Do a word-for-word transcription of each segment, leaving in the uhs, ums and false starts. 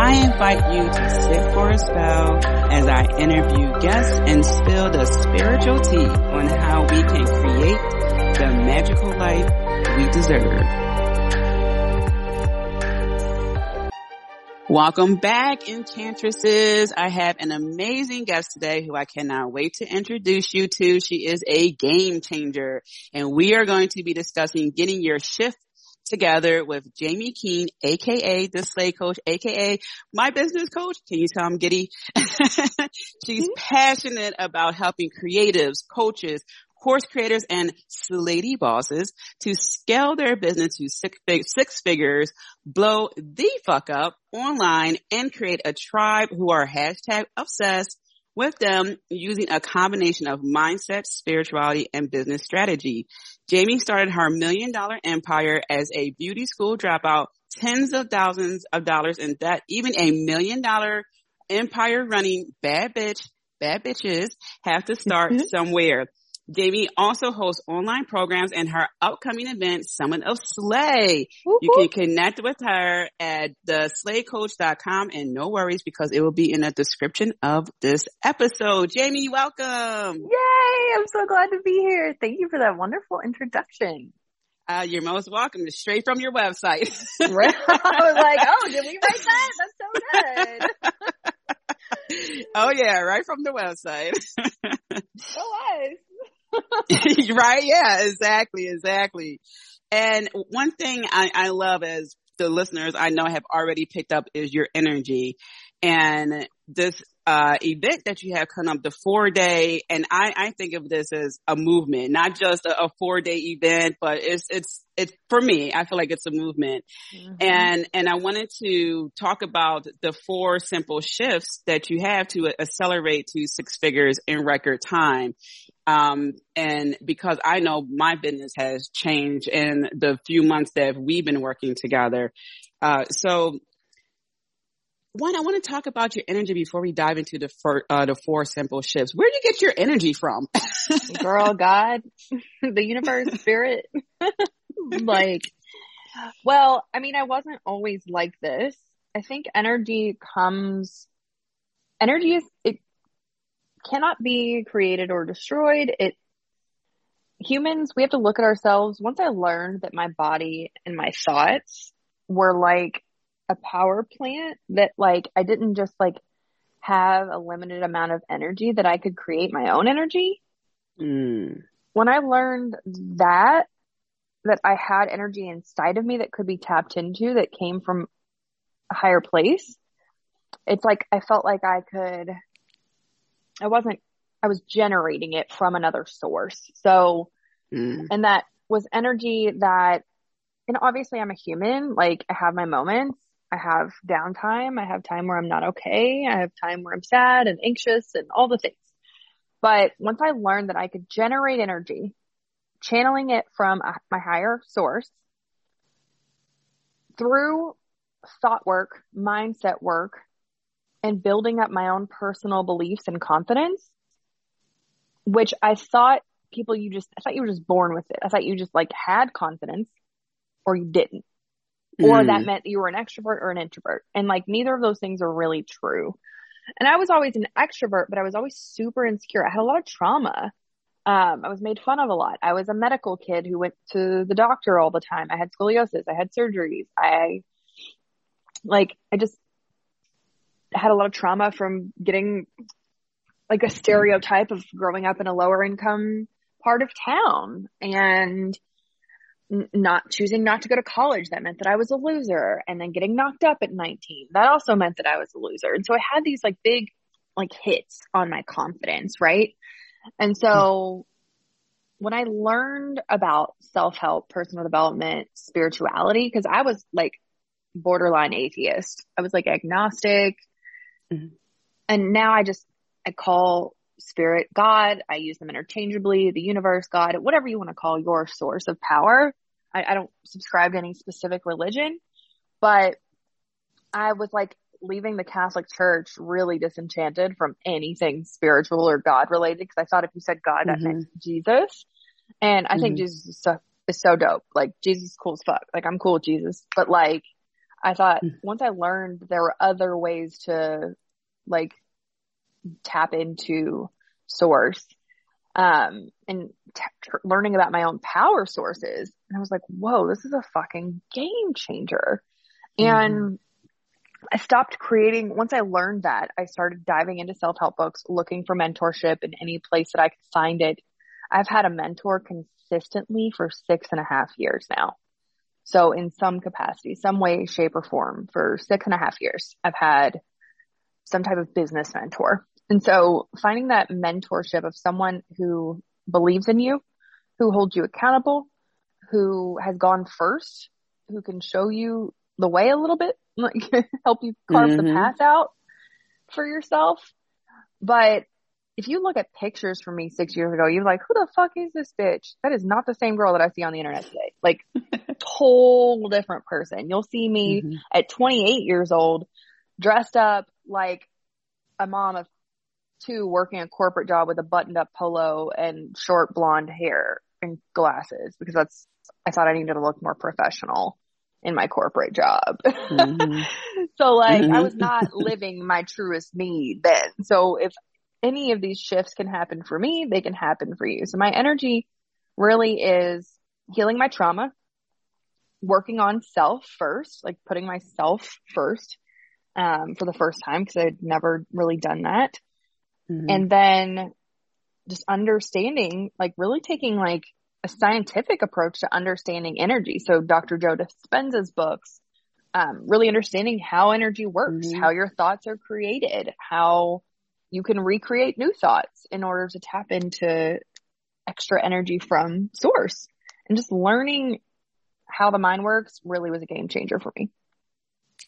I invite you to sit for a spell as I interview guests and spill the spiritual tea on how we can create the magical life we deserve. Welcome back, Enchantresses. I have an amazing guest today who I cannot wait to introduce you to. She is a game changer, and we are going to be discussing getting your shift together with Jamie King, aka the Slay Coach, aka my business coach. Can you tell I'm giddy? She's mm-hmm. passionate about helping creatives, coaches, course creators, and lady bosses to scale their business to six, fig- six figures, blow the fuck up online, and create a tribe who are hashtag obsessed with them using a combination of mindset, spirituality, and business strategy. Jamie started her million dollar empire as a beauty school dropout, tens of thousands of dollars in debt, even a million dollar empire running bad bitch, bad bitches have to start somewhere. Jamie also hosts online programs and her upcoming event, Summon of Slay. Woo-hoo. You can connect with her at the slay coach dot com, and no worries because it will be in the description of this episode. Jamie, welcome. Yay! I'm so glad to be here. Thank you for that wonderful introduction. Uh, you're most welcome. It's straight from your website. I was like, oh, did we write that? That's so good. Oh, yeah, right from the website. So was. Right? Yeah, exactly, exactly. And one thing I, I love, as the listeners I know have already picked up, is your energy. And this uh event that you have coming up, the four-day, and I, I think of this as a movement, not just a, a four-day event, but it's it's it's for me, I feel like it's a movement. Mm-hmm. And and I wanted to talk about the four simple shifts that you have to accelerate to six figures in record time. Um, and because I know my business has changed in the few months that we've been working together. Uh, so one, I want to talk about your energy before we dive into the fir- uh, the four simple shifts. Where do you get your energy from? Girl, God, the universe, spirit. Like, well, I mean, I wasn't always like this. I think energy comes, energy is, it cannot be created or destroyed. It humans, we have to look at ourselves. Once I learned that my body and my thoughts were like a power plant, that like I didn't just like have a limited amount of energy, that I could create my own energy. Mm. When I learned that that I had energy inside of me that could be tapped into, that came from a higher place, it's like I felt like I could I wasn't, I was generating it from another source. So, mm. and that was energy that, and obviously I'm a human, like I have my moments, I have downtime, I have time where I'm not okay, I have time where I'm sad and anxious and all the things. But once I learned that I could generate energy, channeling it from a, my higher source through thought work, mindset work, and building up my own personal beliefs and confidence, which I thought people, you just, I thought you were just born with it. I thought you just like had confidence, or you didn't, or mm. that meant you were an extrovert or an introvert. And like, neither of those things are really true. And I was always an extrovert, but I was always super insecure. I had a lot of trauma. Um, I was made fun of a lot. I was a medical kid who went to the doctor all the time. I had scoliosis. I had surgeries. I like, I just, had a lot of trauma from getting like a stereotype of growing up in a lower income part of town and n- not choosing not to go to college. That meant that I was a loser, and then getting knocked up at nineteen. That also meant that I was a loser. And so I had these like big like hits on my confidence. Right. And so when I learned about self-help, personal development, spirituality, cause I was like, borderline atheist. I was like agnostic. Mm-hmm. And now I just, I call spirit God. I use them interchangeably, the universe, God, whatever you want to call your source of power. I, I don't subscribe to any specific religion, but I was like leaving the Catholic Church really disenchanted from anything spiritual or God related. Because I thought if you said God, mm-hmm. that meant Jesus. And I mm-hmm. think Jesus is so, is so dope. Like Jesus is cool as fuck. Like I'm cool with Jesus. But like, I thought mm-hmm. once I learned there were other ways to like tap into source, um, and t- t- learning about my own power sources. And I was like, whoa, this is a fucking game changer. Mm-hmm. And I stopped creating. Once I learned that, I started diving into self-help books, looking for mentorship in any place that I could find it. I've had a mentor consistently for six and a half years now. So in some capacity, some way, shape, or form, for six and a half years, I've had some type of business mentor. And so finding that mentorship of someone who believes in you, who holds you accountable, who has gone first, who can show you the way a little bit, like help you carve mm-hmm. the path out for yourself. But if you look at pictures from me six years ago, you're like, who the fuck is this bitch? That is not the same girl that I see on the internet today. Like, total different person. You'll see me mm-hmm. at twenty-eight years old, dressed up like a mom of two working a corporate job with a buttoned up polo and short blonde hair and glasses, because that's, I thought I needed to look more professional in my corporate job. Mm-hmm. So like, mm-hmm. I was not living my truest me then. So if any of these shifts can happen for me, they can happen for you. So my energy really is healing my trauma, working on self first, like putting myself first, um, for the first time, because I'd never really done that. Mm-hmm. And then just understanding, like really taking like a scientific approach to understanding energy. So Doctor Joe Dispenza's books, um, really understanding how energy works, mm-hmm. how your thoughts are created, how you can recreate new thoughts in order to tap into extra energy from source. And just learning how the mind works really was a game changer for me.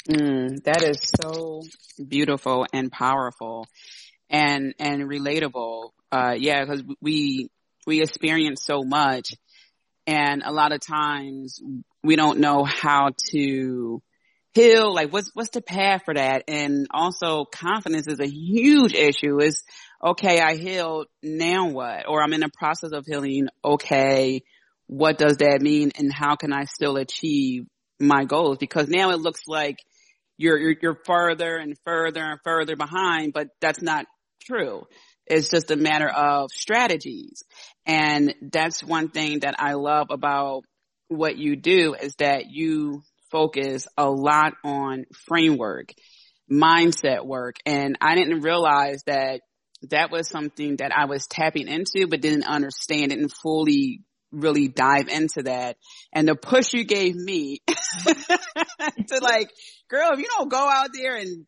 Mm, that is so beautiful and powerful and, and relatable. Uh, yeah, because we, we experience so much, and a lot of times we don't know how to heal, like what's, what's the path for that? And also confidence is a huge issue. It's okay, I healed, now what? Or I'm in the process of healing. Okay, what does that mean? And how can I still achieve my goals? Because now it looks like you're, you're, you're further and further and further behind, but that's not true. It's just a matter of strategies. And that's one thing that I love about what you do, is that you focus a lot on framework, mindset work. And I didn't realize that that was something that I was tapping into, but didn't understand it and fully really dive into that. And the push you gave me to like, girl, if you don't go out there and, you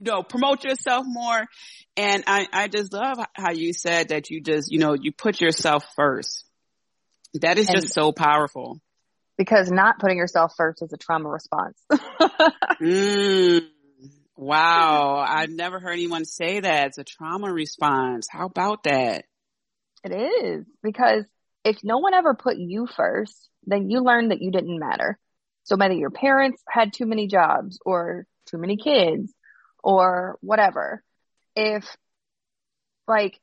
know, promote yourself more. And I, I just love how you said that you just, you know, you put yourself first. That is and- just so powerful. Because not putting yourself first is a trauma response. mm, wow. I've never heard anyone say that. It's a trauma response. How about that? It is. Because if no one ever put you first, then you learn that you didn't matter. So maybe your parents had too many jobs or too many kids or whatever. If, like,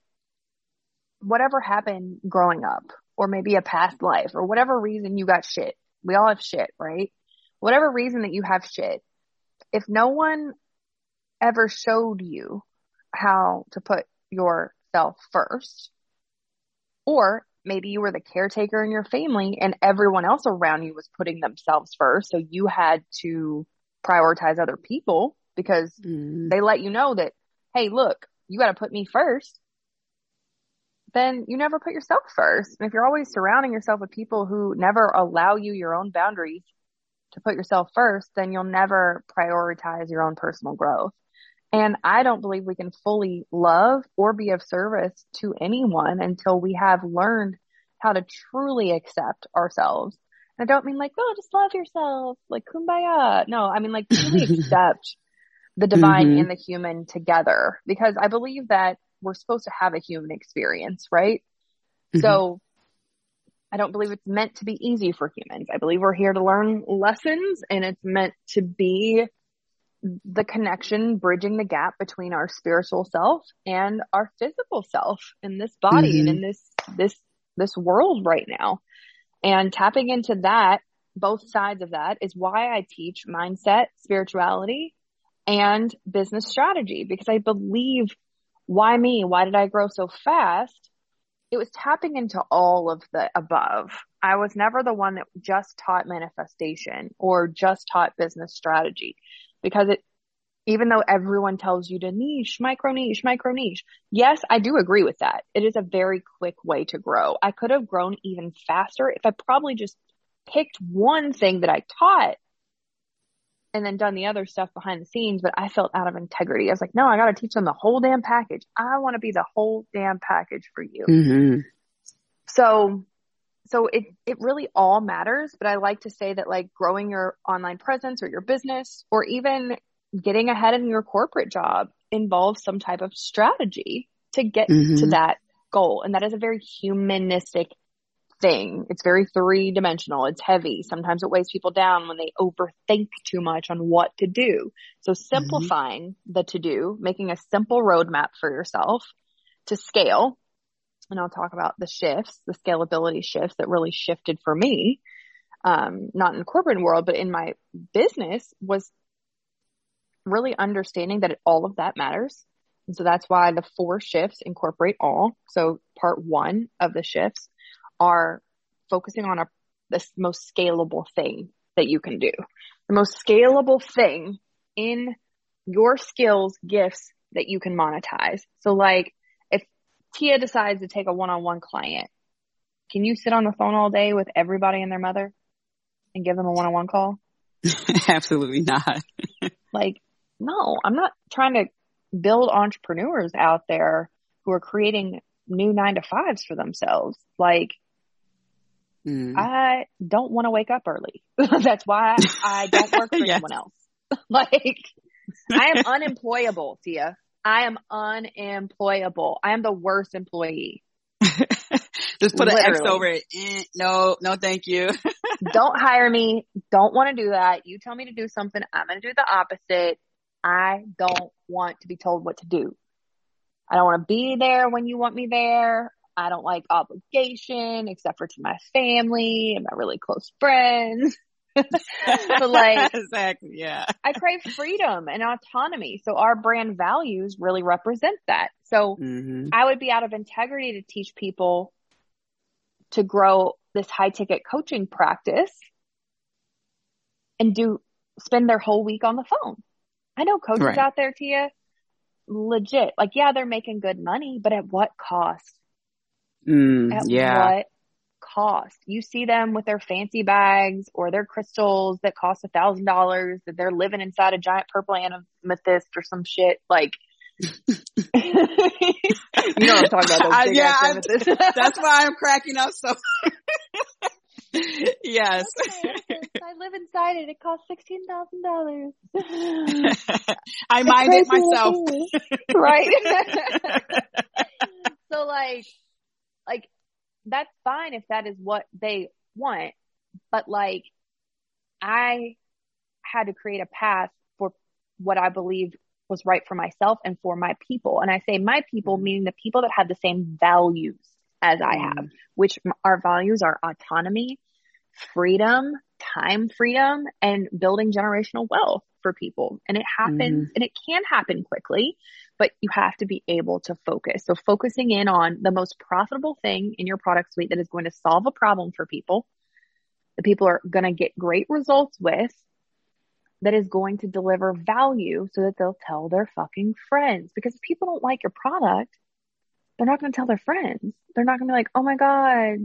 whatever happened growing up, or maybe a past life, or whatever reason you got shit. We all have shit, right? Whatever reason that you have shit, if no one ever showed you how to put yourself first, or maybe you were the caretaker in your family and everyone else around you was putting themselves first, so you had to prioritize other people because mm. they let you know that, hey, look, you got to put me first. Then you never put yourself first. And if you're always surrounding yourself with people who never allow you your own boundaries to put yourself first, then you'll never prioritize your own personal growth. And I don't believe we can fully love or be of service to anyone until we have learned how to truly accept ourselves. And I don't mean like, oh, just love yourself, like kumbaya. No, I mean like truly accept the divine mm-hmm. and the human together. Because I believe that we're supposed to have a human experience, right? Mm-hmm. So I don't believe it's meant to be easy for humans. I believe we're here to learn lessons, and it's meant to be the connection, bridging the gap between our spiritual self and our physical self in this body mm-hmm. and in this, this, this world right now. And tapping into that, both sides of that, is why I teach mindset, spirituality, and business strategy, because I believe, why me? Why did I grow so fast? It was tapping into all of the above. I was never the one that just taught manifestation or just taught business strategy, because it, even though everyone tells you to niche, micro niche, micro niche, yes, I do agree with that. It is a very quick way to grow. I could have grown even faster if I probably just picked one thing that I taught and then done the other stuff behind the scenes, but I felt out of integrity. I was like, no, I got to teach them the whole damn package. I want to be the whole damn package for you. Mm-hmm. So, so it, it really all matters, but I like to say that, like, growing your online presence or your business, or even getting ahead in your corporate job, involves some type of strategy to get mm-hmm. to that goal. And that is a very humanistic thing. It's very three-dimensional. It's heavy. Sometimes it weighs people down when they overthink too much on what to do. So simplifying mm-hmm. the to-do, making a simple roadmap for yourself to scale. And I'll talk about the shifts, the scalability shifts that really shifted for me, um, not in the corporate world, but in my business, was really understanding that all of that matters. And so that's why the four shifts incorporate all. So part one of the shifts are focusing on a, the most scalable thing that you can do. The most scalable thing in your skills, gifts that you can monetize. So, like, if Tia decides to take a one-on-one client, can you sit on the phone all day with everybody and their mother and give them a one-on-one call? Absolutely not. Like, no, I'm not trying to build entrepreneurs out there who are creating new nine to fives for themselves. Like, mm. I don't want to wake up early. That's why I don't work for yes. anyone else. Like, I am unemployable, Tia. I am unemployable. I am the worst employee. Just put Literally. an X over it. Eh, no, no, thank you. Don't hire me. Don't want to do that. You tell me to do something, I'm going to do the opposite. I don't want to be told what to do. I don't want to be there when you want me there. I don't like obligation, except for to my family and my really close friends. But, like, exactly, yeah. I crave freedom and autonomy. So our brand values really represent that. So mm-hmm. I would be out of integrity to teach people to grow this high ticket coaching practice and do spend their whole week on the phone. I know coaches right. out there, Tia, legit, like, yeah, they're making good money, but at what cost? Mm, at yeah. what cost? You see them with their fancy bags or their crystals that cost a thousand dollars, that they're living inside a giant purple amethyst or some shit. Like, you know what I'm talking about. I, yeah, I, that's why I'm cracking up so yes. Okay, I live inside it. It costs sixteen thousand dollars. I mind it myself. Right? So like like that's fine if that is what they want, but like I had to create a path for what I believed was right for myself and for my people. And I say my people, meaning the people that have the same values as I have, which our values are autonomy, freedom, time freedom, and building generational wealth for people. And it happens mm. and it can happen quickly, but you have to be able to focus. So focusing in on the most profitable thing in your product suite that is going to solve a problem for people, that people are going to get great results with, that is going to deliver value so that they'll tell their fucking friends. Because if people don't like your product, they're not going to tell their friends. They're not going to be like, oh my God.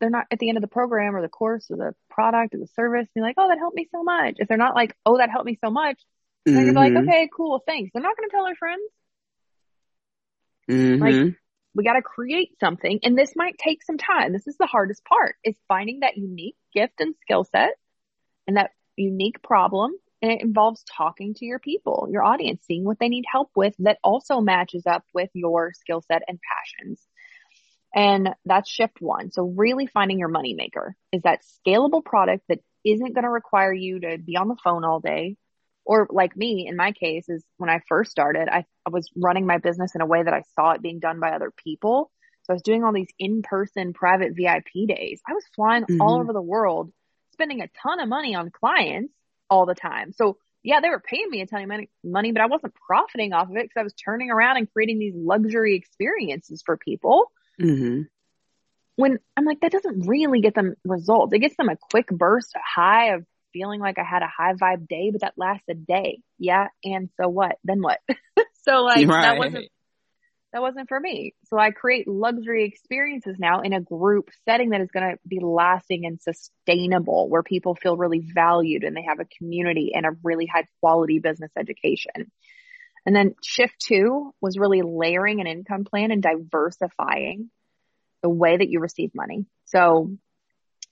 They're not at the end of the program or the course or the product or the service be like, oh, that helped me so much. If they're not like, oh, that helped me so much. They're mm-hmm. like, okay, cool. Thanks. They're not going to tell their friends. Mm-hmm. Like, we got to create something. And this might take some time. This is the hardest part, is finding that unique gift and skill set and that unique problem And it involves talking to your people, your audience, seeing what they need help with that also matches up with your skill set and passions. And that's shift one. So really finding your moneymaker is that scalable product that isn't going to require you to be on the phone all day. Or like me, in my case, is when I first started, I, I was running my business in a way that I saw it being done by other people. So I was doing all these in-person private V I P days. I was flying mm-hmm. all over the world, spending a ton of money on clients all the time. So yeah, they were paying me a ton of money, money but I wasn't profiting off of it because I was turning around and creating these luxury experiences for people. Mm-hmm. When I'm like, that doesn't really get them results. It gets them a quick burst, a high of feeling like I had a high vibe day, but that lasts a day. Yeah. And so what? Then what? So like right. that wasn't that wasn't for me. So I create luxury experiences now in a group setting that is going to be lasting and sustainable, where people feel really valued and they have a community and a really high quality business education. And then shift two was really layering an income plan and diversifying the way that you receive money. So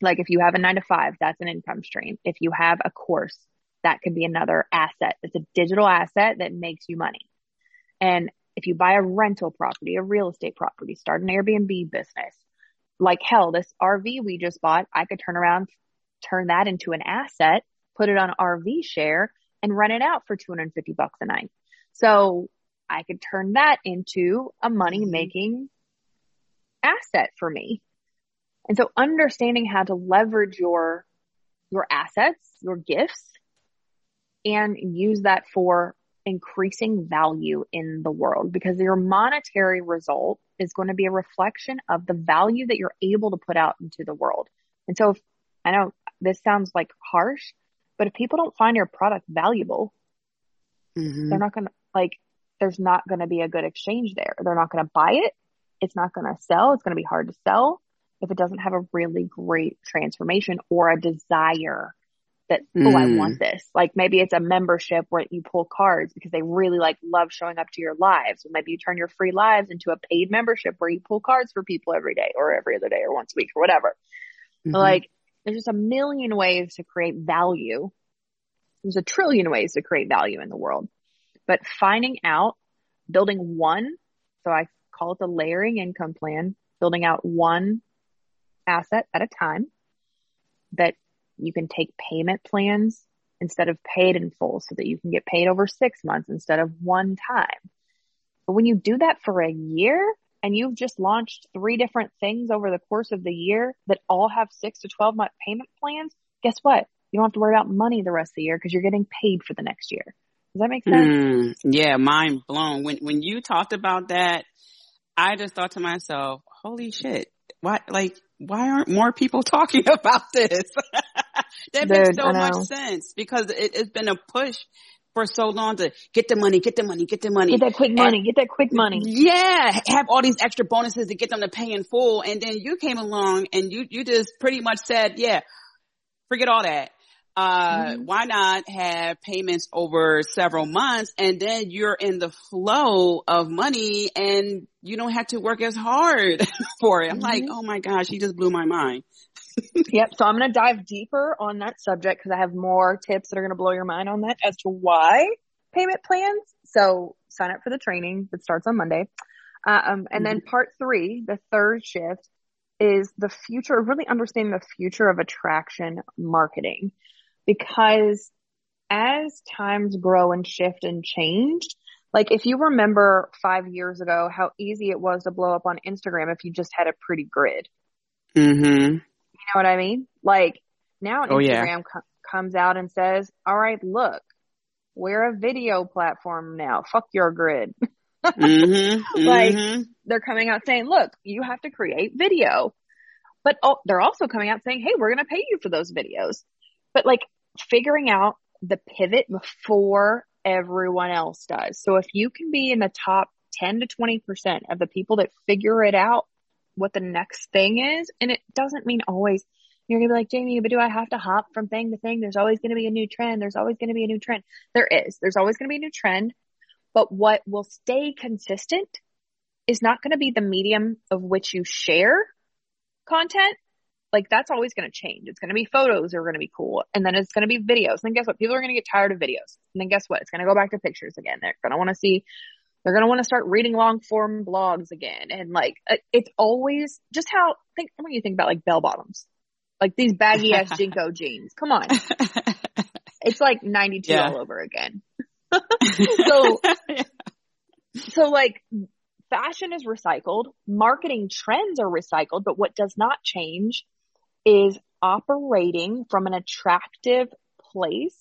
like if you have a nine to five, that's an income stream. If you have a course, that could be another asset. It's a digital asset that makes you money. And if you buy a rental property, a real estate property, start an Airbnb business, like hell, this R V we just bought, I could turn around, turn that into an asset, put it on R V share and rent it out for two hundred fifty bucks a night. So I could turn that into a money making asset for me. And so understanding how to leverage your, your assets, your gifts, and use that for increasing value in the world, because your monetary result is going to be a reflection of the value that you're able to put out into the world. And so if, I know this sounds like harsh, but if people don't find your product valuable, mm-hmm. they're not going to like, there's not going to be a good exchange there. They're not going to buy it. It's not going to sell. It's going to be hard to sell if it doesn't have a really great transformation or a desire that, mm. oh, I want this. Like maybe it's a membership where you pull cards because they really like love showing up to your lives. Or maybe you turn your free lives into a paid membership where you pull cards for people every day or every other day or once a week or whatever. Mm-hmm. Like there's just a million ways to create value. There's a trillion ways to create value in the world, but finding out, building one. So I call it the layering income plan, building out one asset at a time that you can take payment plans instead of paid in full so that you can get paid over six months instead of one time. But when you do that for a year and you've just launched three different things over the course of the year that all have six to twelve month payment plans, guess what? You don't have to worry about money the rest of the year because you're getting paid for the next year. Does that make sense? Mm, yeah, mind blown. When when you talked about that, I just thought to myself, holy shit, why like why aren't more people talking about this? That Dude, makes so much sense because it, it's been a push for so long to get the money, get the money, get the money. Get that quick money, and, get that quick money. Yeah, have all these extra bonuses to get them to pay in full. And then you came along and you, you just pretty much said, yeah, forget all that. Uh, mm-hmm. Why not have payments over several months and then you're in the flow of money and you don't have to work as hard for it. I'm mm-hmm. like, oh my gosh, you just blew my mind. Yep. So I'm going to dive deeper on that subject because I have more tips that are going to blow your mind on that as to why payment plans. So sign up for the training that starts on Monday. Um, and mm-hmm. then part three, the third shift is the future, really understanding the future of attraction marketing. Because as times grow and shift and change, like if you remember five years ago, how easy it was to blow up on Instagram if you just had a pretty grid. Mm-hmm. You know what I mean? Like now oh, Instagram yeah. com- comes out and says, all right, look, we're a video platform now. Fuck your grid. mm-hmm. Like mm-hmm. they're coming out saying, look, you have to create video. But oh, they're also coming out saying, hey, we're going to pay you for those videos. But like figuring out the pivot before everyone else does. So if you can be in the top ten to twenty percent of the people that figure it out what the next thing is, and it doesn't mean always you're going to be like, Jamie, but do I have to hop from thing to thing? There's always going to be a new trend. There's always going to be a new trend. There is. There's always going to be a new trend. But what will stay consistent is not going to be the medium of which you share content. Like, that's always going to change. It's going to be photos that are going to be cool. And then it's going to be videos. And then guess what? People are going to get tired of videos. And then guess what? It's going to go back to pictures again. They're going to want to see, they're going to want to start reading long form blogs again. And like, it's always just how, think when you think about like bell bottoms, like these baggy ass Jinko jeans, come on. It's like ninety-two yeah. all over again. so, yeah. so like, fashion is recycled. Marketing trends are recycled, but what does not change is operating from an attractive place,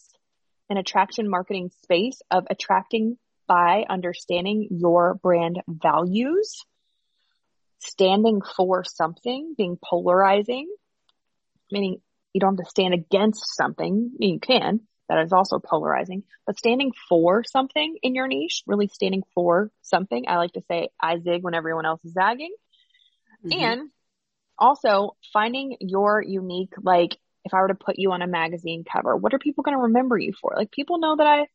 an attraction marketing space of attracting by understanding your brand values, standing for something, being polarizing, meaning you don't have to stand against something. You can, that is also polarizing, but standing for something in your niche, really standing for something. I like to say I zig when everyone else is zagging. Mm-hmm. And also finding your unique, like if I were to put you on a magazine cover, what are people going to remember you for? Like, people know that I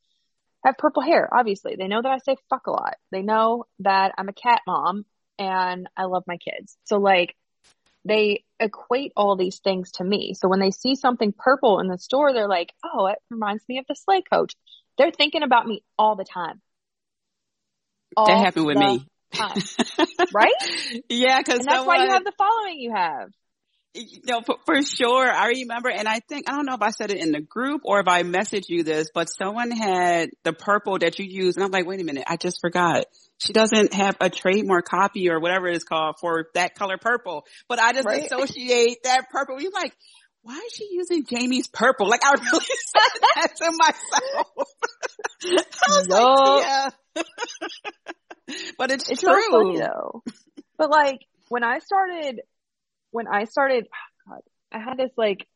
have purple hair. Obviously, they know that I say fuck a lot. They know that I'm a cat mom and I love my kids. So like, they equate all these things to me. So when they see something purple in the store, they're like, oh, it reminds me of the Slay Coach. They're thinking about me all the time. All they're happy with the me. Time. Right? Yeah. Cause and that's someone, why you have the following you have. You know, for, for sure. I remember, and I think, I don't know if I said it in the group or if I messaged you this, but someone had the purple that you used. And I'm like, wait a minute, I just forgot. She doesn't have a trademark copy or whatever it's called for that color purple, but I just right? associate that purple. You're like, why is she using Jamie's purple? Like, I really said that to myself. I was no. like, yeah. But it's, it's true. So funny, though. But like when I started, when I started, oh God, I had this like,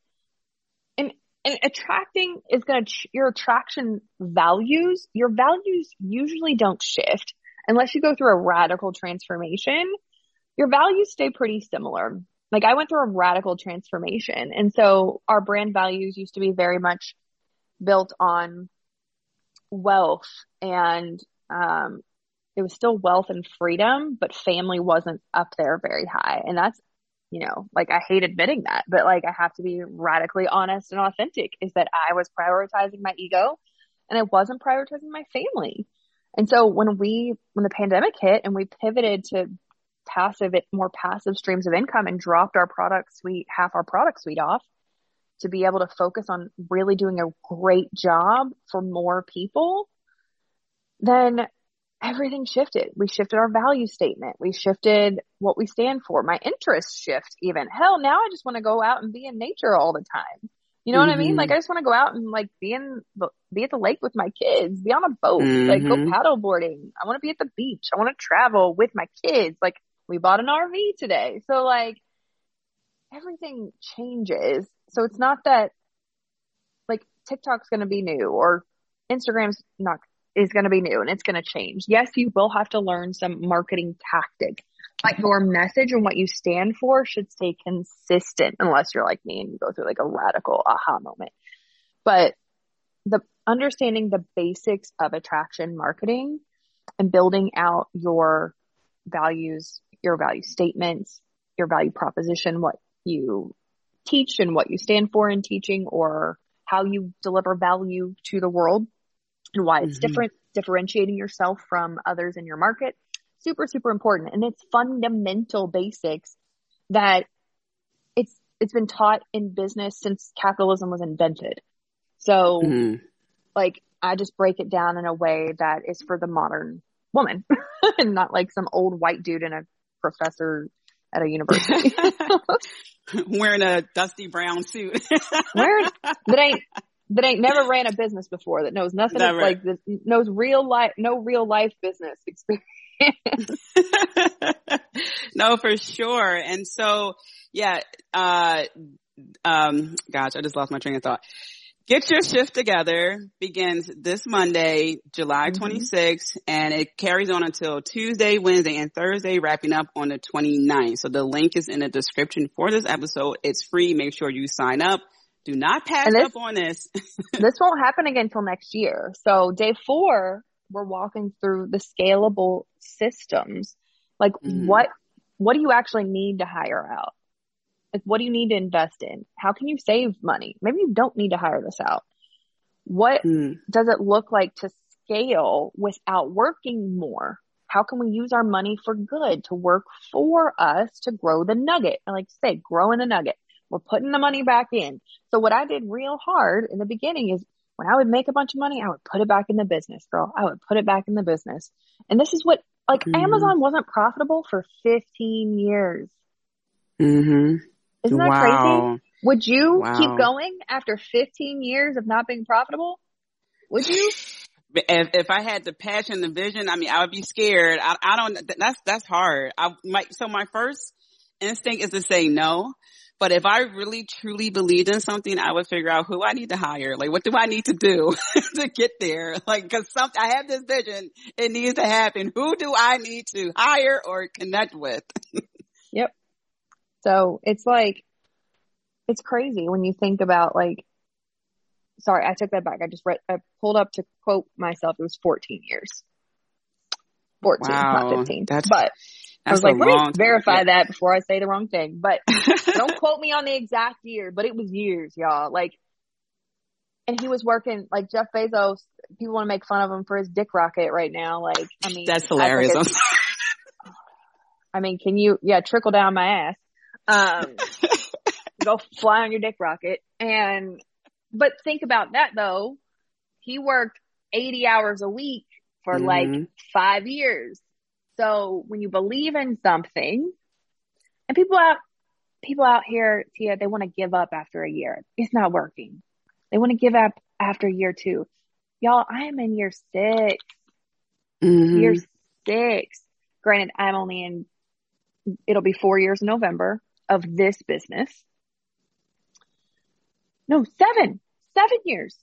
and, and attracting is going to, your attraction values, your values usually don't shift. Unless you go through a radical transformation, your values stay pretty similar. Like, I went through a radical transformation. And so our brand values used to be very much built on wealth, and um, it was still wealth and freedom, but family wasn't up there very high. And that's, you know, like, I hate admitting that, but like, I have to be radically honest and authentic, is that I was prioritizing my ego and I wasn't prioritizing my family. And so when we, when the pandemic hit and we pivoted to passive, more passive streams of income and dropped our product suite, half our product suite off to be able to focus on really doing a great job for more people, then everything shifted. We shifted our value statement. We shifted what we stand for. My interests shift even. Hell, now I just want to go out and be in nature all the time. You know mm-hmm. what I mean? Like, I just want to go out and like be in, be at the lake with my kids, be on a boat, mm-hmm. like go paddle boarding. I want to be at the beach. I want to travel with my kids. Like, we bought an R V today. So like, everything changes. So it's not that like TikTok's going to be new or Instagram's not is going to be new and it's going to change. Yes, you will have to learn some marketing tactic. Like, your message and what you stand for should stay consistent, unless you're like me and you go through like a radical aha moment. But the understanding the basics of attraction marketing and building out your values, your value statements, your value proposition, what you teach and what you stand for in teaching, or how you deliver value to the world and why it's mm-hmm. different, differentiating yourself from others in your market. Super, super important. And it's fundamental basics that it's, it's been taught in business since capitalism was invented. So mm-hmm. like, I just break it down in a way that is for the modern woman and not like some old white dude and a professor at a university. Wearing a dusty brown suit. Wearing, that ain't, that ain't never ran a business before, that knows nothing. Never. Like, this, knows real life, no real life business experience. No, for sure. And so, yeah, uh, um, gosh, I just lost my train of thought. Get Your Shift Together begins this Monday, July twenty-sixth, mm-hmm. and it carries on until Tuesday, Wednesday, and Thursday, wrapping up on the twenty-ninth. So the link is in the description for this episode. It's free. Make sure you sign up. Do not pass this, up on this. This won't happen again until next year. So day four, we're walking through the scalable systems. Like, mm. what, what do you actually need to hire out? Like, what do you need to invest in? How can you save money? Maybe you don't need to hire this out. What mm. does it look like to scale without working more? How can we use our money for good, to work for us, to grow the nugget? I like to say, growing the nugget. We're putting the money back in. So what I did real hard in the beginning is when I would make a bunch of money, I would put it back in the business, girl. I would put it back in the business. And this is what, like, mm. Amazon wasn't profitable for fifteen years. Mm-hmm. Isn't that wow. crazy? Would you wow. keep going after fifteen years of not being profitable? Would you? If, if I had the passion, the vision, I mean, I would be scared. I, I don't, that's, that's hard. I my, so my first instinct is to say no, but if I really truly believed in something, I would figure out who I need to hire. Like, what do I need to do to get there? Like, cause some, I have this vision. It needs to happen. Who do I need to hire or connect with? Yep. So it's like, it's crazy when you think about, like, sorry, I took that back. I just read, I pulled up to quote myself. It was fourteen years. fourteen, wow, not fifteen. That's, but I was like, let me verify that before I say the wrong thing. But don't quote me on the exact year, but it was years, y'all. Like, and he was working, like, Jeff Bezos, people want to make fun of him for his dick rocket right now. Like, I mean. That's hilarious. I, I mean, can you, yeah, trickle down my ass. Um, go fly on your dick rocket. And, but think about that though. He worked eighty hours a week for mm-hmm. like five years. So when you believe in something, and people out, people out here, Tia, they want to give up after a year. It's not working. They want to give up after year two. Y'all, I am in year six. Mm-hmm. Year six. Granted, I'm only in, it'll be four years in November of this business. No, seven, seven years.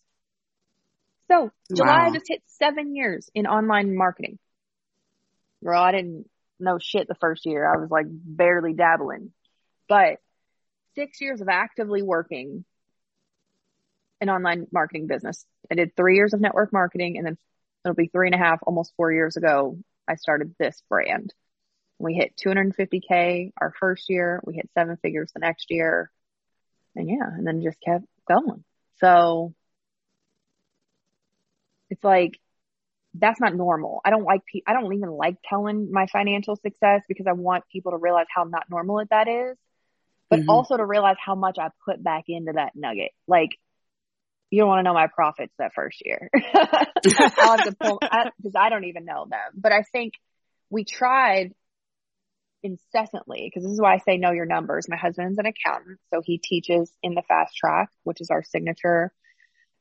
So July wow. just hit seven years in online marketing. Girl, I didn't know shit the first year. I was like barely dabbling, but six years of actively working an online marketing business. I did three years of network marketing, and then it'll be three and a half, almost four years ago, I started this brand. We hit two hundred fifty K our first year. We hit seven figures the next year. And yeah, and then just kept going. So it's like, that's not normal. I don't like, pe- I don't even like telling my financial success because I want people to realize how not normal it that is, but mm-hmm. also to realize how much I put back into that nugget. Like, you don't want to know my profits that first year. I'll have to pull, I, cause I don't even know them, but I think we tried incessantly, because this is why I say know your numbers. My husband's an accountant, so he teaches in the Fast Track, which is our signature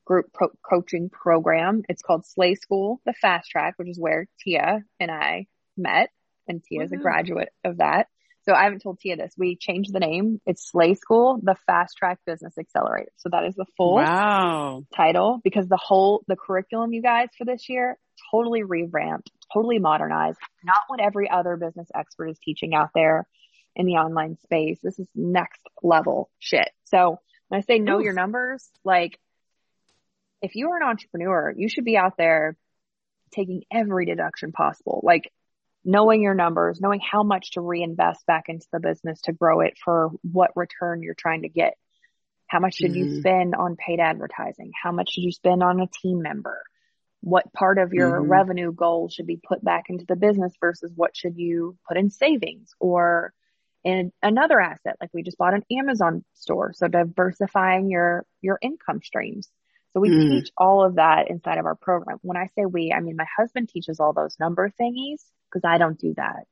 group pro- coaching program. It's called Slay School, the Fast Track, which is where Tia and I met, and Tia's mm-hmm. a graduate of that. So I haven't told Tia this. We changed the name. It's Slay School, the Fast Track Business Accelerator. So that is the full wow. title, because the whole the curriculum, you guys, for this year, totally revamped, totally modernized, not what every other business expert is teaching out there in the online space. This is next level shit. So when I say know Ooh. Your numbers, like, if you are an entrepreneur, you should be out there taking every deduction possible, like knowing your numbers, knowing how much to reinvest back into the business to grow it for what return you're trying to get. How much should mm-hmm. you spend on paid advertising? How much should you spend on a team member? What part of your mm-hmm. revenue goal should be put back into the business versus what should you put in savings or in another asset? Like, we just bought an Amazon store. So diversifying your, your income streams. So we mm. teach all of that inside of our program. When I say we, I mean, my husband teaches all those number thingies because I don't do that.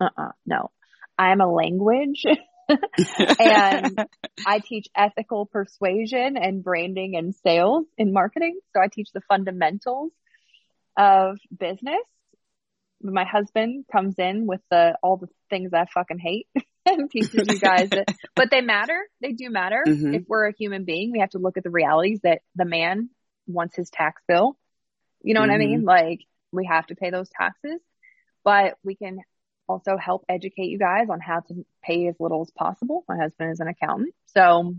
Uh-uh. No, I'm a language and I teach ethical persuasion and branding and sales and marketing. So I teach the fundamentals of business. My husband comes in with the all the things I fucking hate and teaches you guys that, but they matter. They do matter. Mm-hmm. If we're a human being, we have to look at the realities that the man wants his tax bill. You know mm-hmm. what I mean? Like, we have to pay those taxes, but we can also help educate you guys on how to pay as little as possible. My husband is an accountant. So,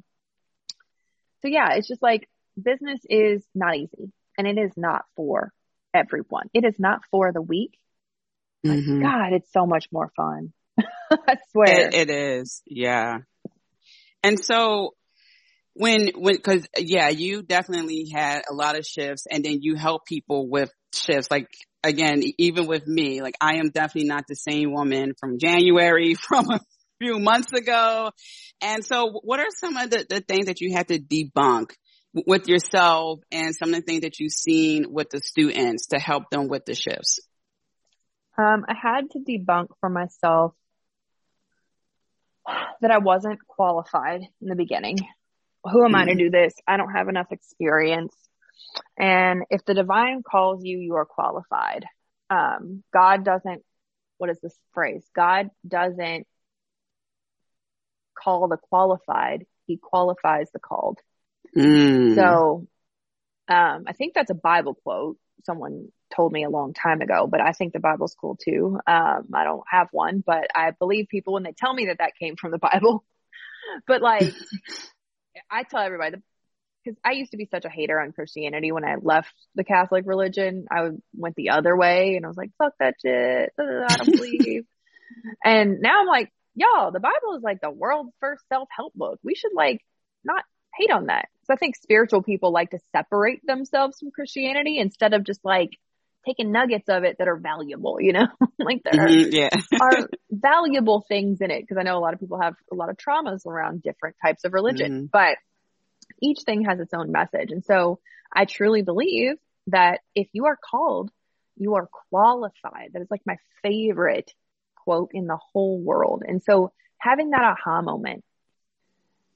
so yeah, it's just like, business is not easy, and it is not for everyone. It is not for the weak. Mm-hmm. God, it's so much more fun. I swear. It, it is. Yeah. And so when, when, cause yeah, you definitely had a lot of shifts, and then you help people with shifts. Like again, even with me, like I am definitely not the same woman from January, from a few months ago. And so what are some of the, the things that you had to debunk with yourself, and some of the things that you've seen with the students to help them with the shifts? Um, I had to debunk for myself that I wasn't qualified in the beginning. Who am mm-hmm. I to do this? I don't have enough experience. And if the divine calls you, you are qualified. Um, God doesn't, what is this phrase? God doesn't call the qualified. He qualifies the called. Mm. So, um, I think that's a Bible quote someone told me a long time ago, but I think the Bible's cool too. Um, I don't have one, but I believe people when they tell me that that came from the Bible. But like, I tell everybody, because I used to be such a hater on Christianity. When I left the Catholic religion, I went the other way and I was like, fuck that shit. I don't believe. And now I'm like, y'all, the Bible is like the world's first self-help book. We should like not hate on that. So I think spiritual people like to separate themselves from Christianity instead of just like taking nuggets of it that are valuable, you know, like there are, yeah. are valuable things in it. Cause I know a lot of people have a lot of traumas around different types of religion, mm-hmm. but each thing has its own message. And so I truly believe that if you are called, you are qualified. That is like my favorite quote in the whole world. And so having that aha moment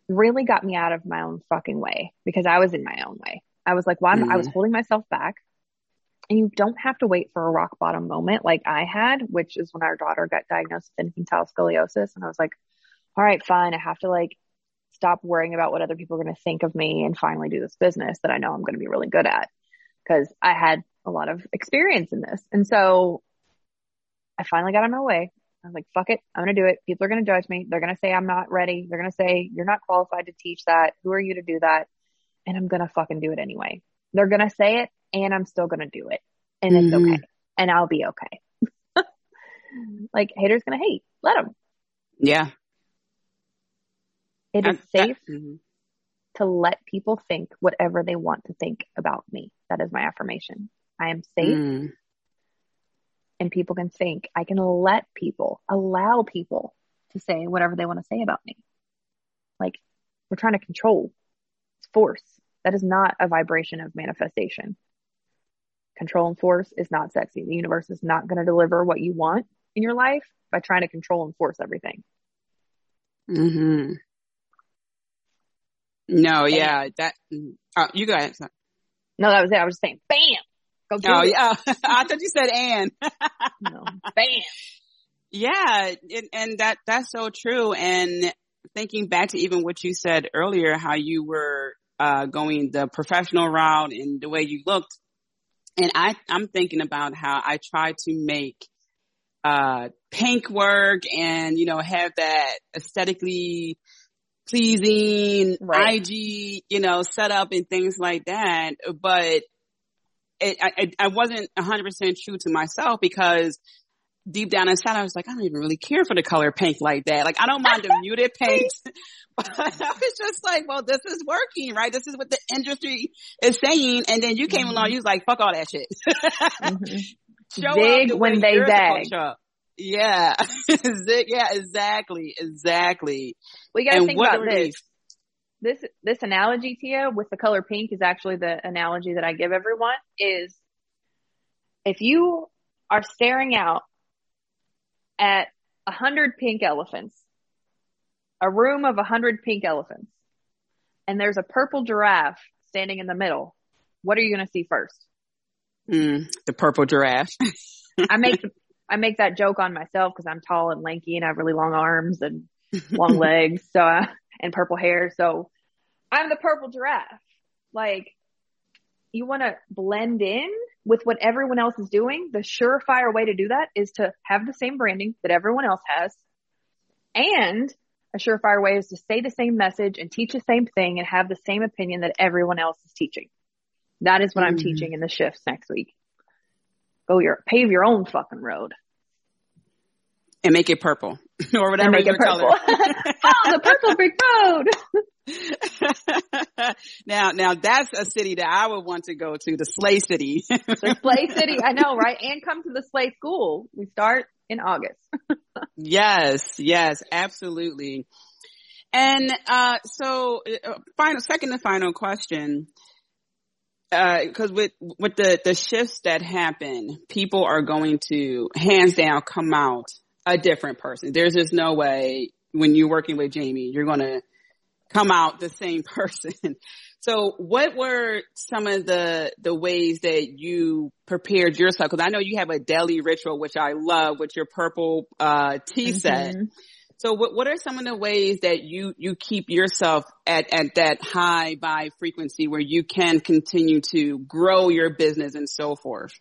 really got me out of my own fucking way, because I was in my own way. I was like, well, mm-hmm. I was holding myself back. And you don't have to wait for a rock bottom moment like I had, which is when our daughter got diagnosed with infantile scoliosis. And I was like, all right, fine. I have to like stop worrying about what other people are going to think of me and finally do this business that I know I'm going to be really good at, because I had a lot of experience in this. And so I finally got on my way. I was like, fuck it. I'm going to do it. People are going to judge me. They're going to say I'm not ready. They're going to say you're not qualified to teach that. Who are you to do that? And I'm going to fucking do it anyway. They're going to say it, and I'm still going to do it. And mm-hmm. it's okay. And I'll be okay. Like, haters going to hate. Let them. Yeah. It is I, safe I, mm-hmm. to let people think whatever they want to think about me. That is my affirmation. I am safe. Mm. And people can think. I can let people, allow people to say whatever they want to say about me. Like, we're trying to control. It's force. That is not a vibration of manifestation. Control and force is not sexy. The universe is not going to deliver what you want in your life by trying to control and force everything. Mm-hmm. No, and, yeah. that. Oh, you go ahead. Sorry. No, that was it. I was just saying, bam! Go do oh, it. Yeah. I thought you said and. No. Bam. Yeah. And, and that, that's so true. And thinking back to even what you said earlier, how you were uh, going the professional route and the way you looked. And I, I'm thinking about how I try to make uh, pink work and, you know, have that aesthetically pleasing right. I G, you know, setup and things like that. But It, I, I wasn't one hundred percent true to myself, because deep down inside, I was like, I don't even really care for the color pink like that. Like, I don't mind the muted pinks, but I was just like, well, this is working, right? This is what the industry is saying. And then you came mm-hmm. along, you was like, fuck all that shit. Mm-hmm. Show Dig up the when they zag. The yeah. Yeah, exactly. Exactly. We got to think about this. These? This, this analogy, Tia, with the color pink is actually the analogy that I give everyone is if you are staring out at a hundred pink elephants, a room of a hundred pink elephants, and there's a purple giraffe standing in the middle, what are you going to see first? Mm, the purple giraffe. I make, I make that joke on myself because I'm tall and lanky and I have really long arms and long legs. So I, and purple hair. So I'm the purple giraffe. Like, you want to blend in with what everyone else is doing. The surefire way to do that is to have the same branding that everyone else has. And a surefire way is to say the same message and teach the same thing and have the same opinion that everyone else is teaching. That is what mm. I'm teaching in the shifts next week. Go your, pave your own fucking road. And make it purple or whatever your color. Oh, the purple brick road. now, now that's a city that I would want to go to, the Slay City. The Slay City. I know, right? And come to the Slay School. We start in August. Yes. Yes, absolutely. And, uh, so uh, final, second and final question. Uh, cause with, with the, the shifts that happen, people are going to hands down come out a different person. There's just no way when you're working with Jamie, you're going to come out the same person. So what were some of the, the ways that you prepared yourself? Cause I know you have a daily ritual, which I love, with your purple, uh, tea set. Mm-hmm. So what, what are some of the ways that you, you keep yourself at, at that high vibe frequency where you can continue to grow your business and so forth?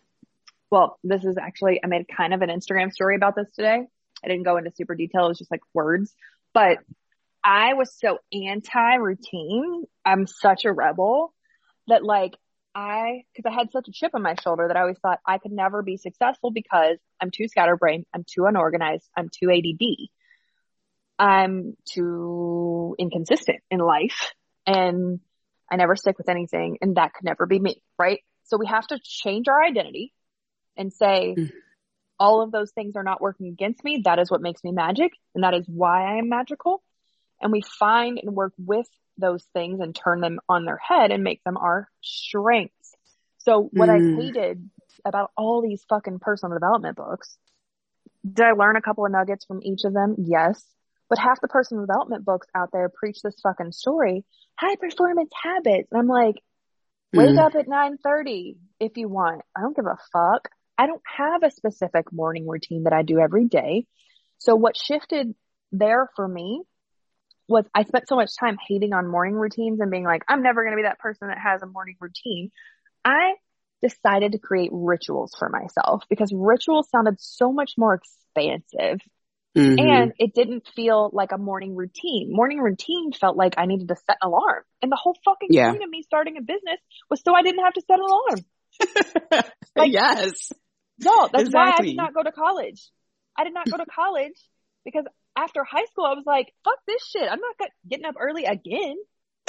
Well, this is actually, I made kind of an Instagram story about this today. I didn't go into super detail. It was just like words, but I was so anti-routine. I'm such a rebel that like I, cause I had such a chip on my shoulder that I always thought I could never be successful because I'm too scatterbrained. I'm too unorganized. I'm too A D D. I'm too inconsistent in life and I never stick with anything, and that could never be me. Right. So we have to change our identity and say, all of those things are not working against me. That is what makes me magic. And that is why I am magical. And we find and work with those things and turn them on their head and make them our strengths. So what mm. I hated about all these fucking personal development books, did I learn a couple of nuggets from each of them? Yes. But half the personal development books out there preach this fucking story, high performance habits. And I'm like, wake mm. up at nine thirty if you want. I don't give a fuck. I don't have a specific morning routine that I do every day. So what shifted there for me was I spent so much time hating on morning routines and being like, I'm never going to be that person that has a morning routine. I decided to create rituals for myself because rituals sounded so much more expansive. Mm-hmm. And it didn't feel like a morning routine. Morning routine felt like I needed to set an alarm. And the whole fucking yeah. point of me starting a business was so I didn't have to set an alarm. Like, yes. No, that's exactly. why I did not go to college. I did not go to college because after high school, I was like, fuck this shit. I'm not getting up early again.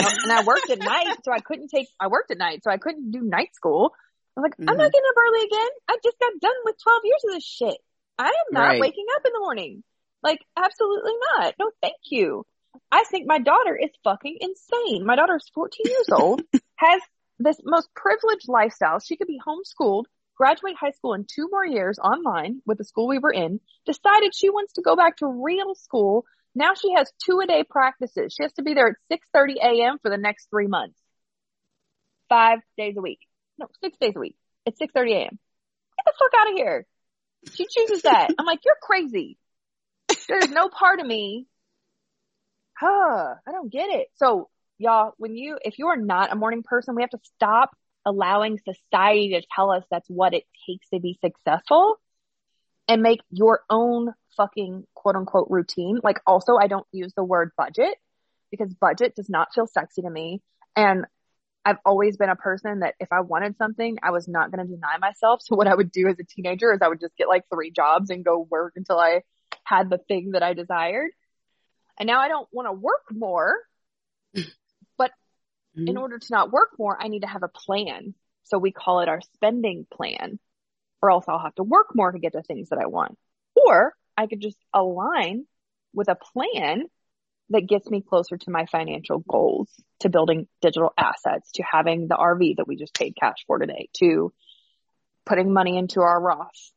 Um, and I worked at night, so I couldn't take, I worked at night, so I couldn't do night school. I was like, mm-hmm. I'm not getting up early again. I just got done with twelve years of this shit. I am not right. waking up in the morning. Like, absolutely not. No, thank you. I think my daughter is fucking insane. My daughter is fourteen years old, has this most privileged lifestyle. She could be homeschooled, graduate high school in two more years online with the school we were in, decided she wants to go back to real school. Now she has two-a-day practices. She has to be there at six thirty a.m. for the next three months. Five days a week. No, six days a week. At six thirty a.m. Get the fuck out of here. She chooses that. I'm like, you're crazy. There's no part of me. Huh, I don't get it. So y'all, when you, if you are not a morning person, we have to stop allowing society to tell us that's what it takes to be successful and make your own fucking quote unquote routine. Like also, I don't use the word budget because budget does not feel sexy to me. And I've always been a person that if I wanted something, I was not going to deny myself. So what I would do as a teenager is I would just get like three jobs and go work until I had the thing that I desired. And now I don't want to work more, but mm-hmm. in order to not work more, I need to have a plan. So we call it our spending plan, or else I'll have to work more to get the things that I want. Or I could just align with a plan that gets me closer to my financial goals, to building digital assets, to having the R V that we just paid cash for today, to putting money into our Roth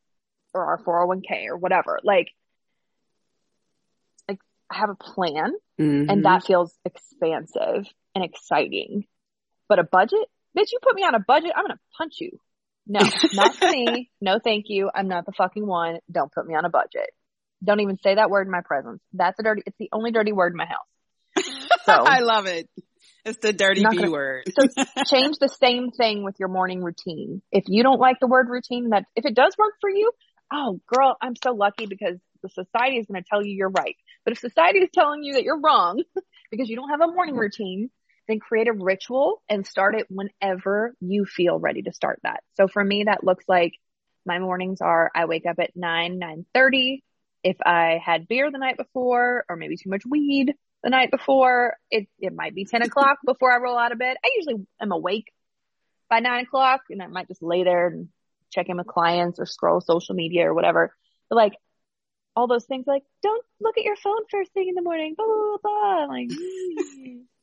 or our four oh one k or whatever. Like, like I have a plan mm-hmm. and that feels expansive and exciting, but a budget, bitch, you put me on a budget, I'm going to punch you. No, not for me. No, thank you. I'm not the fucking one. Don't put me on a budget. Don't even say that word in my presence. That's a dirty, it's the only dirty word in my house. So, I love it. It's the dirty B gonna, word. So change the same thing with your morning routine. If you don't like the word routine, that if it does work for you, oh girl, I'm so lucky because the society is going to tell you you're right. But if society is telling you that you're wrong because you don't have a morning routine, then create a ritual and start it whenever you feel ready to start that. So for me, that looks like my mornings are, I wake up at nine, nine thirty. If I had beer the night before, or maybe too much weed the night before, it, it might be ten o'clock before I roll out of bed. I usually am awake by nine o'clock, and I might just lay there and check in with clients or scroll social media or whatever. But like, all those things, like, don't look at your phone first thing in the morning, blah, blah, blah, blah. Like,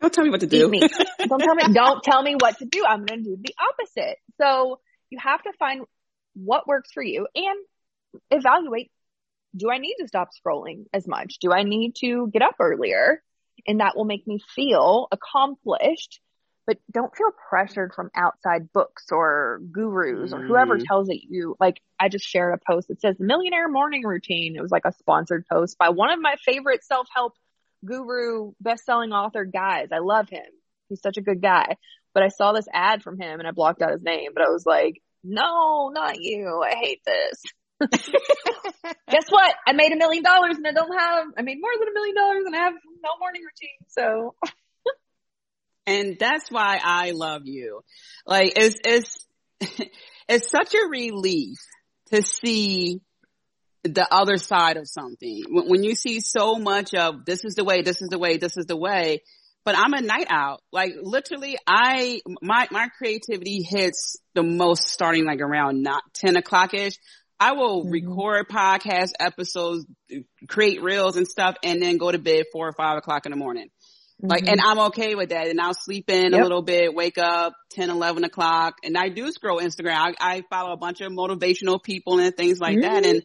don't tell me what to do. Me. Don't tell me, don't tell me what to do. I'm going to do the opposite. So you have to find what works for you and evaluate, do I need to stop scrolling as much? Do I need to get up earlier? And that will make me feel accomplished, but don't feel pressured from outside books or gurus or whoever tells it you. Like, I just shared a post that says Millionaire Morning Routine. It was like a sponsored post by one of my favorite self-help guru, best-selling author guys. I love him. He's such a good guy. But I saw this ad from him and I blocked out his name, but I was like, no, not you. I hate this. Guess what? I made a million dollars and I don't have, I made more than a million dollars and I have no morning routine. So. And that's why I love you. Like, it's, it's, it's such a relief to see the other side of something. When, when you see so much of this is the way, this is the way, this is the way, but I'm a night owl. Like, literally, I, my, my creativity hits the most starting like around not ten o'clock ish. I will record podcast episodes, create reels and stuff, and then go to bed four or five o'clock in the morning. Like, and I'm okay with that. And I'll sleep in yep. a little bit, wake up ten, eleven o'clock. And I do scroll Instagram. I, I follow a bunch of motivational people and things like mm. that. And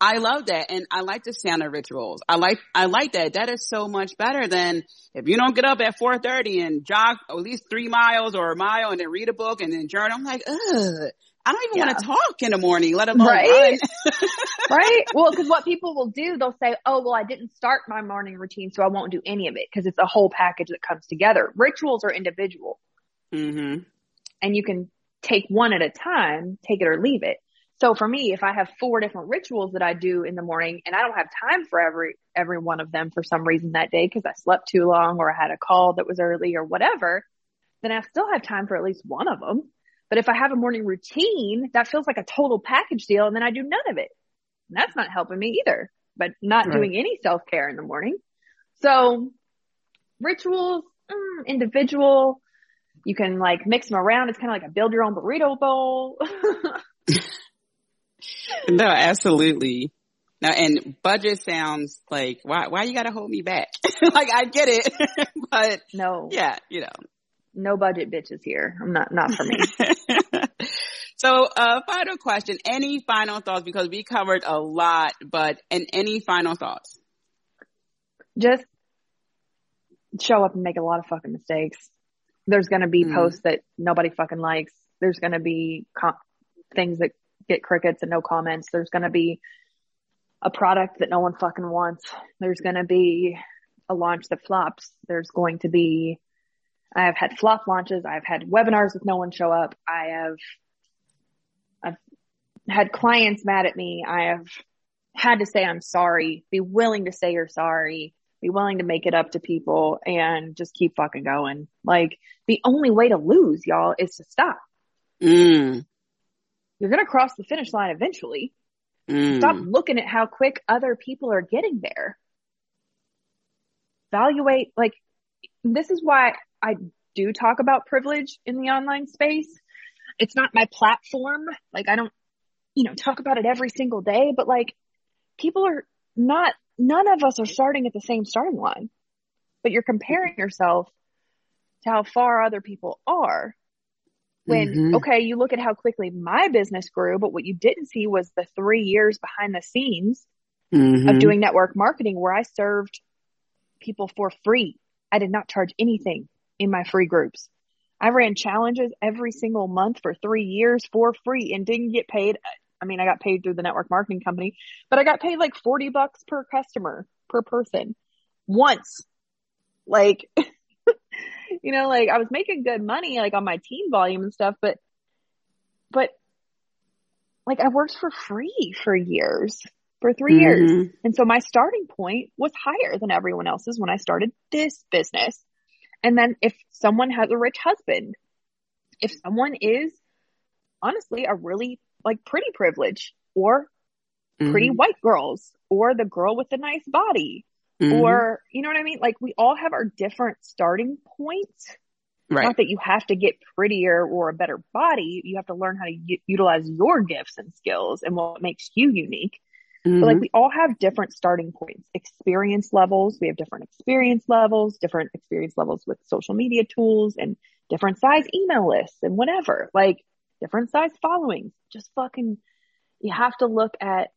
I love that. And I like the sound of rituals. I like, I like that. That is so much better than if you don't get up at four thirty and jog at least three miles or a mile and then read a book and then journal. I'm like, ugh. I don't even yeah. want to talk in the morning, let alone right. Right? Well, because what people will do, they'll say, oh, well, I didn't start my morning routine, so I won't do any of it, because it's a whole package that comes together. Rituals are individual. Mm-hmm. And you can take one at a time, take it or leave it. So for me, if I have four different rituals that I do in the morning and I don't have time for every every one of them for some reason that day because I slept too long or I had a call that was early or whatever, then I still have time for at least one of them. But if I have a morning routine, that feels like a total package deal, and then I do none of it. And that's not helping me either, but not right. doing any self-care in the morning. So rituals, mm, individual, you can like mix them around. It's kind of like a build your own burrito bowl. No, absolutely. Now, and budget sounds like, why, why you got to hold me back? Like, I get it, but no, yeah, you know. No budget bitches here. I'm not, not for me. So, uh, final question. Any final thoughts? Because we covered a lot, but, and any final thoughts? Just show up and make a lot of fucking mistakes. There's going to be mm. posts that nobody fucking likes. There's going to be com- things that get crickets and no comments. There's going to be a product that no one fucking wants. There's going to be a launch that flops. There's going to be I have had flop launches. I've had webinars with no one show up. I have, I've had clients mad at me. I have had to say, I'm sorry, be willing to say you're sorry, be willing to make it up to people and just keep fucking going. Like, the only way to lose, y'all, is to stop. Mm. You're going to cross the finish line eventually. Mm. Stop looking at how quick other people are getting there. Evaluate, like, this is why I do talk about privilege in the online space. It's not my platform. Like, I don't, you know, talk about it every single day, but like, people are not, none of us are starting at the same starting line, but you're comparing yourself to how far other people are when, mm-hmm. okay, you look at how quickly my business grew, but what you didn't see was the three years behind the scenes mm-hmm. of doing network marketing where I served people for free. I did not charge anything in my free groups. I ran challenges every single month for three years for free and didn't get paid. I mean, I got paid through the network marketing company, but I got paid like forty bucks per customer, per person once. Like, you know, like I was making good money, like on my team volume and stuff, but, but like I worked for free for years. For three mm-hmm. years. And so my starting point was higher than everyone else's when I started this business. And then if someone has a rich husband, if someone is honestly a really like pretty privilege or mm-hmm. pretty white girls or the girl with the nice body mm-hmm. or, you know what I mean? Like, we all have our different starting points. Right. Not that you have to get prettier or a better body. You have to learn how to u- utilize your gifts and skills and what makes you unique. Mm-hmm. But like, we all have different starting points, experience levels. We have different experience levels, different experience levels with social media tools and different size email lists and whatever, like different size followings. Just fucking, you have to look at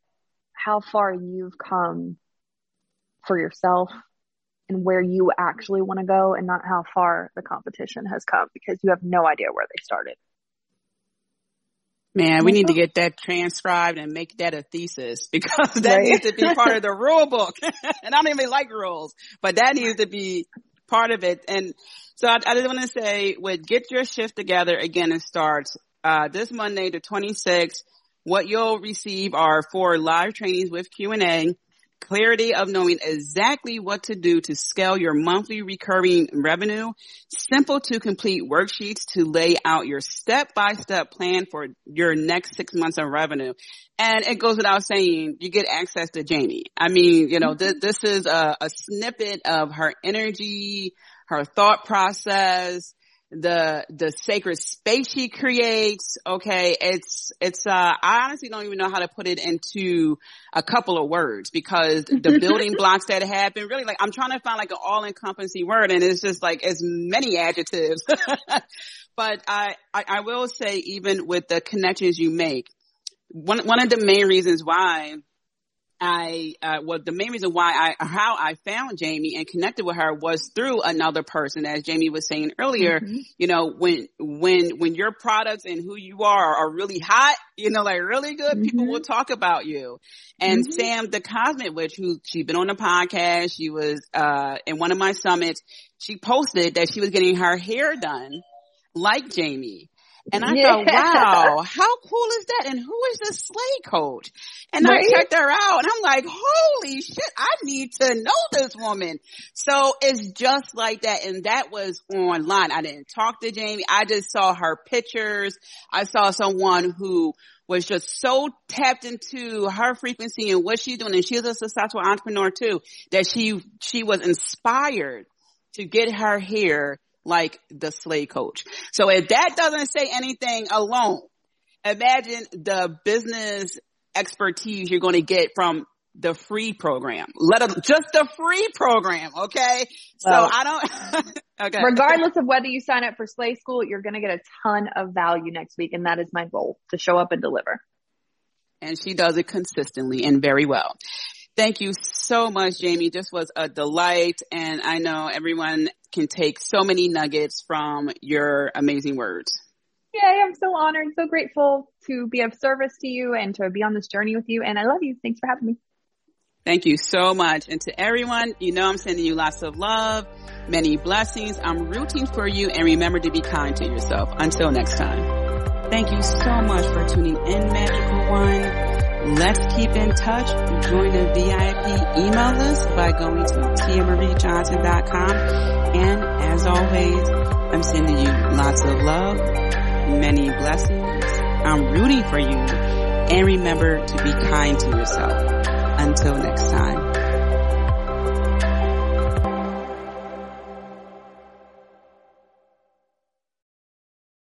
how far you've come for yourself and where you actually want to go, and not how far the competition has come, because you have no idea where they started. Man, we need to get that transcribed and make that a thesis, because that right. needs to be part of the rule book. And I don't even like rules, but that needs to be part of it. And so I, I just want to say, with Get Your Shift Together, again, it starts uh, this Monday, the twenty-sixth. What you'll receive are four live trainings with Q and A. Clarity of knowing exactly what to do to scale your monthly recurring revenue, simple to complete worksheets to lay out your step-by-step plan for your next six months of revenue. And it goes without saying, you get access to Jamie. I mean, you know, th- this is a, a snippet of her energy, her thought process, the, the sacred space she creates. Okay. It's, it's, uh, I honestly don't even know how to put it into a couple of words, because the building blocks that happen, really, like, I'm trying to find like an all encompassing word, and it's just like as many adjectives. But I, I, I will say, even with the connections you make, one, one of the main reasons why I, uh, well, the main reason why I, how I found Jamie and connected with her was through another person. As Jamie was saying earlier, mm-hmm. you know, when, when, when your products and who you are are really hot, you know, like really good, mm-hmm. people will talk about you. And mm-hmm. Sam, the Cosmic Witch, who she'd been on the podcast, she was, uh, in one of my summits, she posted that she was getting her hair done like Jamie. And I yeah. thought, wow, how cool is that? And who is the Slay Coach? And right? I checked her out, and I'm like, holy shit, I need to know this woman. So it's just like that. And that was online. I didn't talk to Jamie. I just saw her pictures. I saw someone who was just so tapped into her frequency and what she's doing. And she's a successful entrepreneur too, that she, she was inspired to get her hair like the Slay Coach. So if that doesn't say anything alone, imagine the business expertise you're going to get from the free program. Let them, just the free program. Okay. Well, so I don't, okay. Regardless of whether you sign up for Slay School, you're going to get a ton of value next week. And that is my goal, to show up and deliver. And she does it consistently and very well. Thank you so much, Jamie. This was a delight. And I know everyone can take so many nuggets from your amazing words. Yay, I'm so honored, so grateful to be of service to you and to be on this journey with you. And I love you. Thanks for having me. Thank you so much. And to everyone, you know I'm sending you lots of love, many blessings. I'm rooting for you. And remember to be kind to yourself. Until next time. Thank you so much for tuning in, Magical One. Let's keep in touch. Join the V I P email list by going to Tia Marie Johnson dot com. And as always, I'm sending you lots of love, many blessings. I'm rooting for you. And remember to be kind to yourself. Until next time.